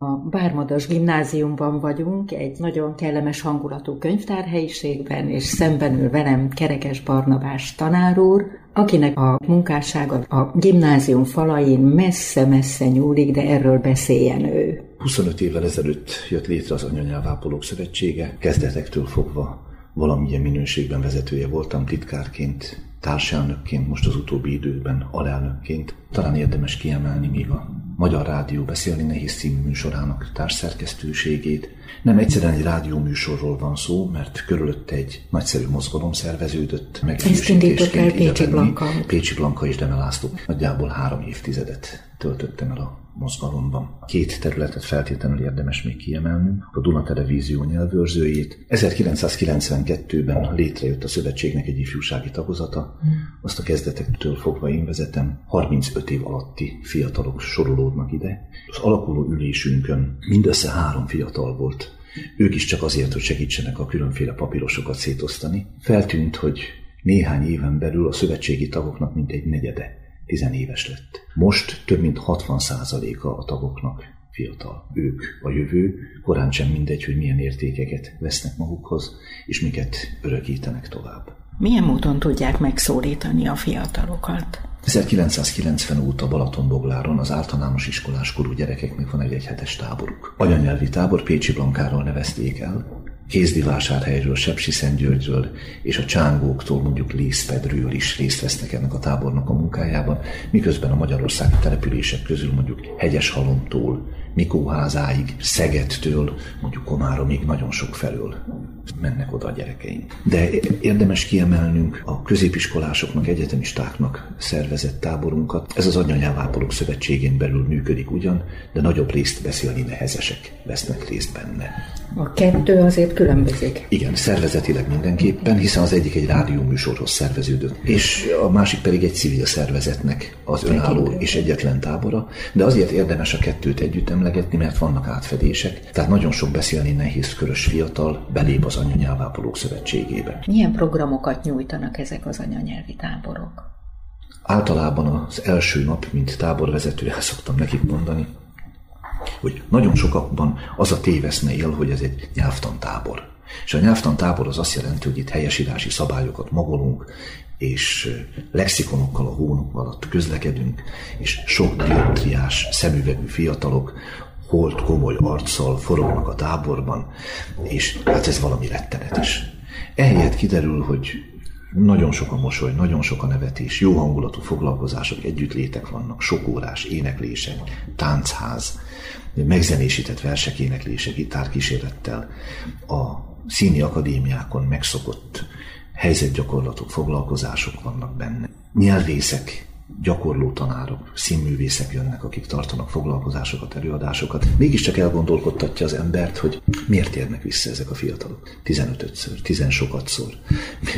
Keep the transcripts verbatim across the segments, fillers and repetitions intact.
A Bármodas gimnáziumban vagyunk, egy nagyon kellemes hangulatú könyvtárhelyiségben, és szemben ül velem Kerekes Barnabás tanár úr, akinek a munkássága a gimnázium falain messze-messze nyúlik, de erről beszéljen ő. huszonöt évvel ezelőtt jött létre az Anyanyelvápolók Szövetsége, kezdetektől fogva valamilyen minőségben vezetője voltam, titkárként, társelnökként, most az utóbbi időkben alelnökként. Talán érdemes kiemelni még a Magyar Rádió Beszélni Nehéz című műsorának társszerkesztőségét. Nem egyszerűen egy rádióműsorról van szó, mert körülött egy nagyszerű mozgalom szerveződött. Ezt indított el Pécsi Blanka. Pécsi Blanka és Deme László. Nagyjából három évtizedet töltöttem el a mozgalomban. Két területet feltétlenül érdemes még kiemelni, a Duna Televízió nyelvőrzőjét. ezerkilencszázkilencvenkettőben létrejött a szövetségnek egy ifjúsági tagozata, azt a kezdetektől fogva én vezetem, harmincöt év alatti fiatalok sorolódnak ide. Az alakuló ülésünkön mindössze három fiatal volt, ők is csak azért, hogy segítsenek a különféle papírosokat szétosztani. Feltűnt, hogy néhány éven belül a szövetségi tagoknak mintegy negyede tizenéves lett. Most több mint hatvan százaléka a tagoknak fiatal. Ők a jövő, korán sem mindegy, hogy milyen értékeket vesznek magukhoz, és miket örökítenek tovább. Milyen módon tudják megszólítani a fiatalokat? ezerkilencszázkilencven óta Balatonbogláron az általános iskoláskorú gyerekeknek van egy egyhetes táboruk. Anyanyelvi tábor Pécsi Blankáról nevezték el, Kézdivásárhelyről, Sepsiszentgyörgyről és a csángóktól mondjuk Lészpedről is részt vesznek ennek a tábornak a munkájában, miközben a magyarországi települések közül mondjuk Hegyeshalomtól, Mikóházáig, Szegedtől, mondjuk Komáromig nagyon sok felől mennek oda a gyerekeink. De érdemes kiemelnünk a középiskolásoknak, egyetemistáknak szervezett táborunkat. Ez az Anyanyelvápolók Szövetségén belül működik ugyan, de nagyobb részt beszélni nehezesek vesznek részt benne. A kettő azért különbözik. Igen, szervezetileg mindenképpen, hiszen az egyik egy rádióműsorhoz szerveződött, és a másik pedig egy civil szervezetnek az önálló és egyetlen tábora, de azért érdemes a kettőt együtt emlegetni, mert vannak átfedések, tehát nagyon sok beszélni nehéz körös fiatal belép az Anyanyelvápolók Szövetségébe. Milyen programokat nyújtanak ezek az anyanyelvi táborok? Általában az első nap, mint táborvezető, el szoktam nekik mondani, hogy nagyon sokakban az a téveszme él, hogy ez egy nyelvtantábor. És a nyelvtantábor az azt jelenti, hogy itt helyesírási szabályokat magolunk, és lexikonokkal a hónunk alatt közlekedünk, és sok dioptriás szemüvegű fiatalok holt komoly arccal forognak a táborban, és hát ez valami rettenetes. Ehelyett kiderül, hogy nagyon sok a mosoly, nagyon sok a nevetés, jó hangulatú foglalkozások, együttlétek vannak, sokórás éneklések, táncház, megzenésített versek éneklése gitárkísérettel, a színi akadémiákon megszokott helyzetgyakorlatok, foglalkozások vannak benne. Nyelvészek, gyakorló tanárok, színművészek jönnek, akik tartanak foglalkozásokat, előadásokat. Mégiscsak elgondolkodtatja az embert, hogy miért érnek vissza ezek a fiatalok tizenötször, tizensokatszor.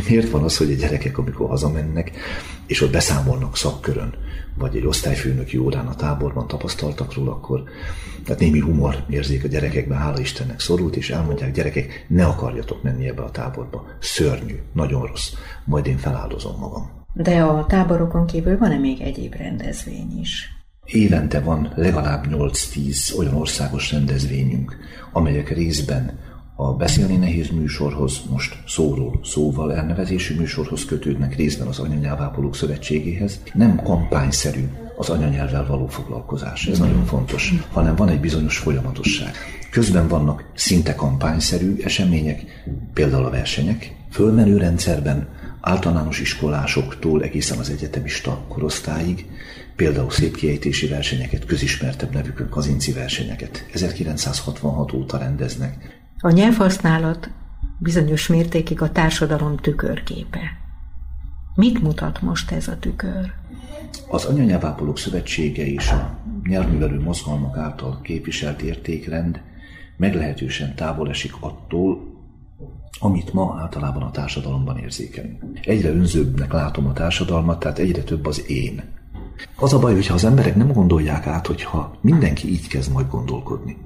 Miért van az, hogy a gyerekek, amikor hazamennek, és ott beszámolnak szakkörön, vagy egy osztályfőnöki órán a táborban tapasztaltakról, akkor tehát némi humor érzék a gyerekekben, hála Istennek szorult, és elmondják, gyerekek, ne akarjatok menni ebbe a táborba, szörnyű, nagyon rossz, majd én feláldozom magam. De a táborokon kívül van-e még egyéb rendezvény is? Évente van legalább nyolc-tíz olyan országos rendezvényünk, amelyek részben a Beszélni Nehéz műsorhoz, most Szóról Szóval elnevezésű műsorhoz kötődnek, részben az Anyanyelvápolók Szövetségéhez. Nem kampányszerű az anyanyelvvel való foglalkozás, ez nagyon fontos, hanem van egy bizonyos folyamatosság. Közben vannak szinte kampányszerű események, például a versenyek, fölmenő rendszerben, általános iskolásoktól egészen az egyetemista korosztályig, például szép kiejtési versenyeket, közismertebb nevükön kazinci versenyeket ezerkilencszázhatvanhat óta rendeznek. A nyelvhasználat bizonyos mértékig a társadalom tükörképe. Mit mutat most ez a tükör? Az Anyanyelvápolók Szövetsége és a nyelvművelő mozgalmak által képviselt értékrend meglehetősen távol esik attól, amit ma általában a társadalomban érzékelünk. Egyre önzőbbnek látom a társadalmat, tehát egyre több az én. Az a baj, hogyha az emberek nem gondolják át, hogyha mindenki így kezd majd gondolkodni,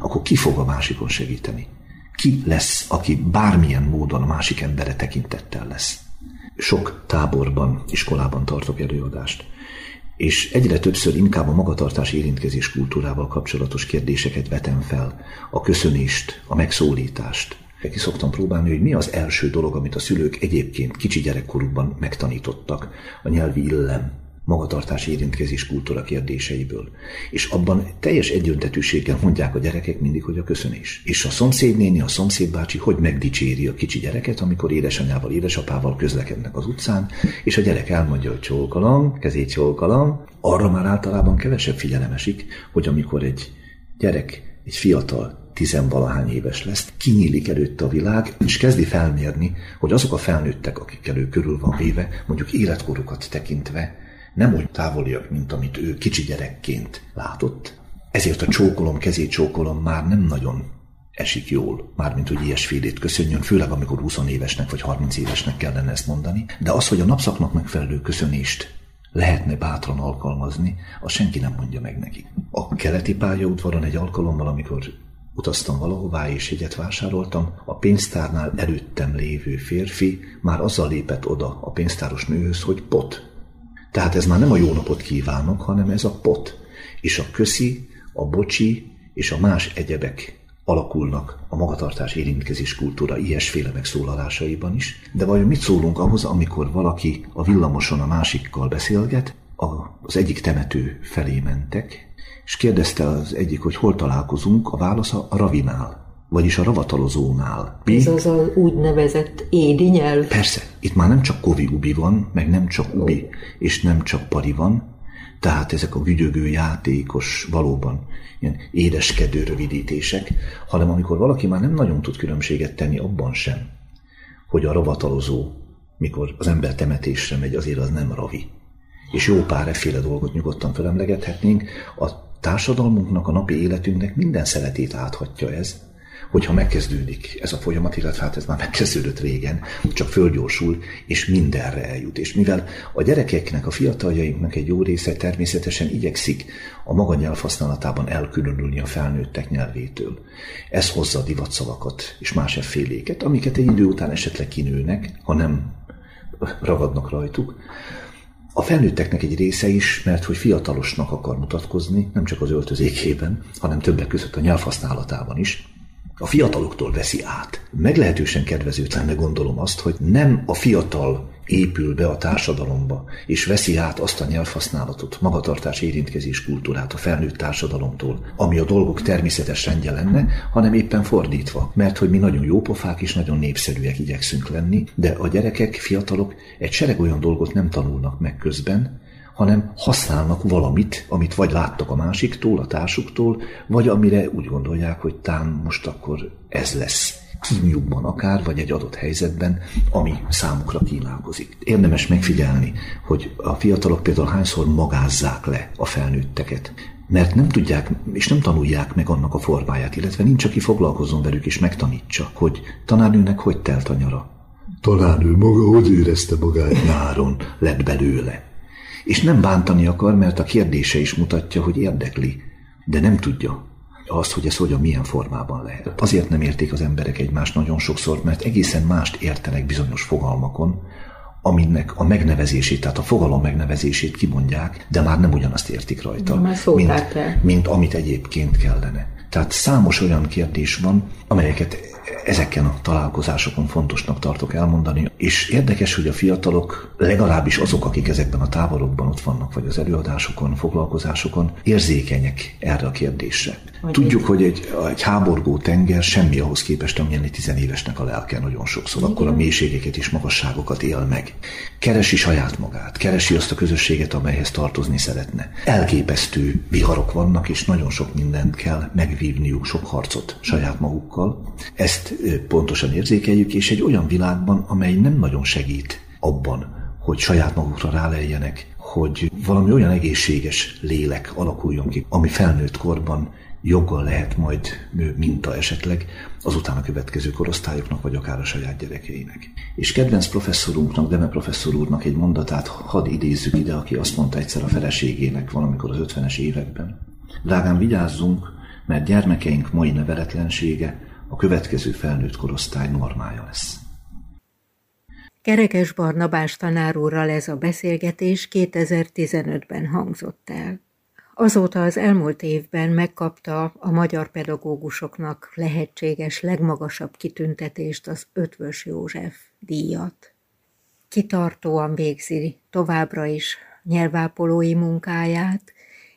akkor ki fog a másikon segíteni? Ki lesz, aki bármilyen módon a másik emberre tekintettel lesz? Sok táborban, iskolában tartok előadást, és egyre többször inkább a magatartás érintkezés kultúrával kapcsolatos kérdéseket vetem fel, a köszönést, a megszólítást. Ki szoktam próbálni, hogy mi az első dolog, amit a szülők egyébként kicsi gyerekkorukban megtanítottak, a nyelvi illem, magatartás érintkezés kultúra kérdéseiből. És abban teljes egyöntetűséggel mondják a gyerekek mindig, hogy a köszönés. És a szomszédnéni, a szomszédbácsi hogy megdicséri a kicsi gyereket, amikor édesanyával, édesapával közlekednek az utcán, és a gyerek elmondja, hogy csókolom, kezét csókolom. Arra már általában kevesebb figyelem esik, hogy amikor egy gyerek, egy fiatal, tizenvalahány éves lesz, kinyílik előtte a világ, és kezdi felmérni, hogy azok a felnőttek, akikkel ő körül van véve, mondjuk életkorukat tekintve, nem úgy távoliak, mint amit ő kicsi gyerekként látott. Ezért a csókolom, kezét csókolom már nem nagyon esik jól, mármint hogy ilyesfélét köszönjön, főleg amikor húsz évesnek vagy harminc évesnek kellene ezt mondani. De az, hogy a napszaknak megfelelő köszönést lehetne bátran alkalmazni, azt senki nem mondja meg nekik. A keleti pályaudvaron egy alkalommal, amikor utaztam valahová és jegyet vásároltam, a pénztárnál előttem lévő férfi már azzal lépett oda a pénztáros nőhöz, hogy pot. Tehát ez már nem a jó napot kívánok, hanem ez a pot. És a köszi, a bocsi és a más egyebek alakulnak a magatartás érintkezés kultúra ilyesféle megszólalásaiban is. De vajon mit szólunk ahhoz, amikor valaki a villamoson a másikkal beszélget, az egyik temető felé mentek, és kérdezte az egyik, hogy hol találkozunk, a válasza a ravinál, vagyis a ravatalozónál. Még... Ez az az úgynevezett édi nyelv. Persze, itt már nem csak kovi-ubi van, meg nem csak ubi, és nem csak pari van, tehát ezek a gügyögő játékos, valóban ilyen édeskedő rövidítések, hanem amikor valaki már nem nagyon tud különbséget tenni abban sem, hogy a ravatalozó, mikor az ember temetésre megy, azért az nem ravi. És jó pár efféle dolgot nyugodtan felemlegethetnénk. A társadalmunknak, a napi életünknek minden szeletét áthatja ez, hogyha megkezdődik ez a folyamat, illetve hát ez már megkezdődött régen, csak fölgyorsul, és mindenre eljut. És mivel a gyerekeknek, a fiataljainknak egy jó része természetesen igyekszik a maga nyelvhasználatában elkülönülni a felnőttek nyelvétől, ez hozza divatszavakat és más efféléket, amiket egy idő után esetleg kinőnek, ha nem ragadnak rajtuk. A felnőtteknek egy része is, mert hogy fiatalosnak akar mutatkozni, nem csak az öltözékében, hanem többek között a nyelvhasználatában is, a fiataloktól veszi át. Meglehetősen kedvezőtlennek gondolom azt, hogy nem a fiatal épül be a társadalomba, és veszi át azt a nyelvhasználatot, magatartás érintkezés kultúrát a felnőtt társadalomtól, ami a dolgok természetes rendje lenne, hanem éppen fordítva, mert hogy mi nagyon jópofák és nagyon népszerűek igyekszünk lenni, de a gyerekek, fiatalok egy sereg olyan dolgot nem tanulnak meg közben, hanem használnak valamit, amit vagy láttak a másiktól, a társuktól, vagy amire úgy gondolják, hogy tám most akkor ez lesz. Kínjukban akár, vagy egy adott helyzetben, ami számukra kínálkozik. Érdemes megfigyelni, hogy a fiatalok például hányszor magázzák le a felnőtteket, mert nem tudják és nem tanulják meg annak a formáját, illetve nincs, aki foglalkozzon velük és megtanítsa, hogy tanárnőnek hogy telt a nyara. Tanárnő maga, hogy érezte magát nyáron, lett belőle. És nem bántani akar, mert a kérdése is mutatja, hogy érdekli, de nem tudja azt, hogy ez hogyan, milyen formában lehet. Azért nem értik az emberek egymást nagyon sokszor, mert egészen mást értenek bizonyos fogalmakon, aminek a megnevezését, tehát a fogalom megnevezését kimondják, de már nem ugyanazt értik rajta, mint, mint amit egyébként kellene. Tehát számos olyan kérdés van, amelyeket ezeken a találkozásokon fontosnak tartok elmondani, és érdekes, hogy a fiatalok, legalábbis azok, akik ezekben a táborokban ott vannak, vagy az előadásokon, foglalkozásokon, érzékenyek erre a kérdésre. Hogy tudjuk, így. hogy egy, egy háborgó tenger semmi ahhoz képest, amilyen egy tizenévesnek a lelke nagyon sokszor, igen. Akkor a mélységeket és magasságokat él meg. Keresi saját magát, keresi azt a közösséget, amelyhez tartozni szeretne. Elképesztő viharok vannak, és nagyon sok mindent kell megvívniuk, sok harcot saját magukkal. Ezt pontosan érzékeljük, és egy olyan világban, amely nem nagyon segít abban, hogy saját magukra ráleljenek, hogy valami olyan egészséges lélek alakuljon ki, ami felnőtt korban joggal lehet majd minta esetleg azután a következő korosztályoknak, vagy akár a saját gyerekeinek. És kedvenc professzorunknak, Deme professzor úrnak egy mondatát hadd idézzük ide, aki azt mondta egyszer a feleségének valamikor az ötvenes években. Drágám, vigyázzunk, mert gyermekeink mai neveletlensége a következő felnőtt korosztály normája lesz. Kerekes Barnabás tanár úrral ez a beszélgetés kétezer-tizenötben hangzott el. Azóta az elmúlt évben megkapta a magyar pedagógusoknak lehetséges legmagasabb kitüntetést, az Ötvös József díjat. Kitartóan végzi továbbra is nyelvápolói munkáját,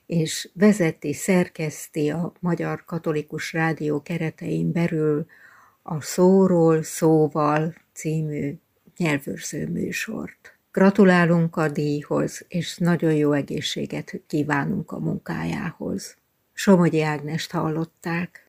és vezeti, szerkeszti a Magyar Katolikus Rádió keretein belül a Szóról Szóval című nyelvőrző műsort. Gratulálunk a díjhoz, és nagyon jó egészséget kívánunk a munkájához. Somogyi Ágnest hallották.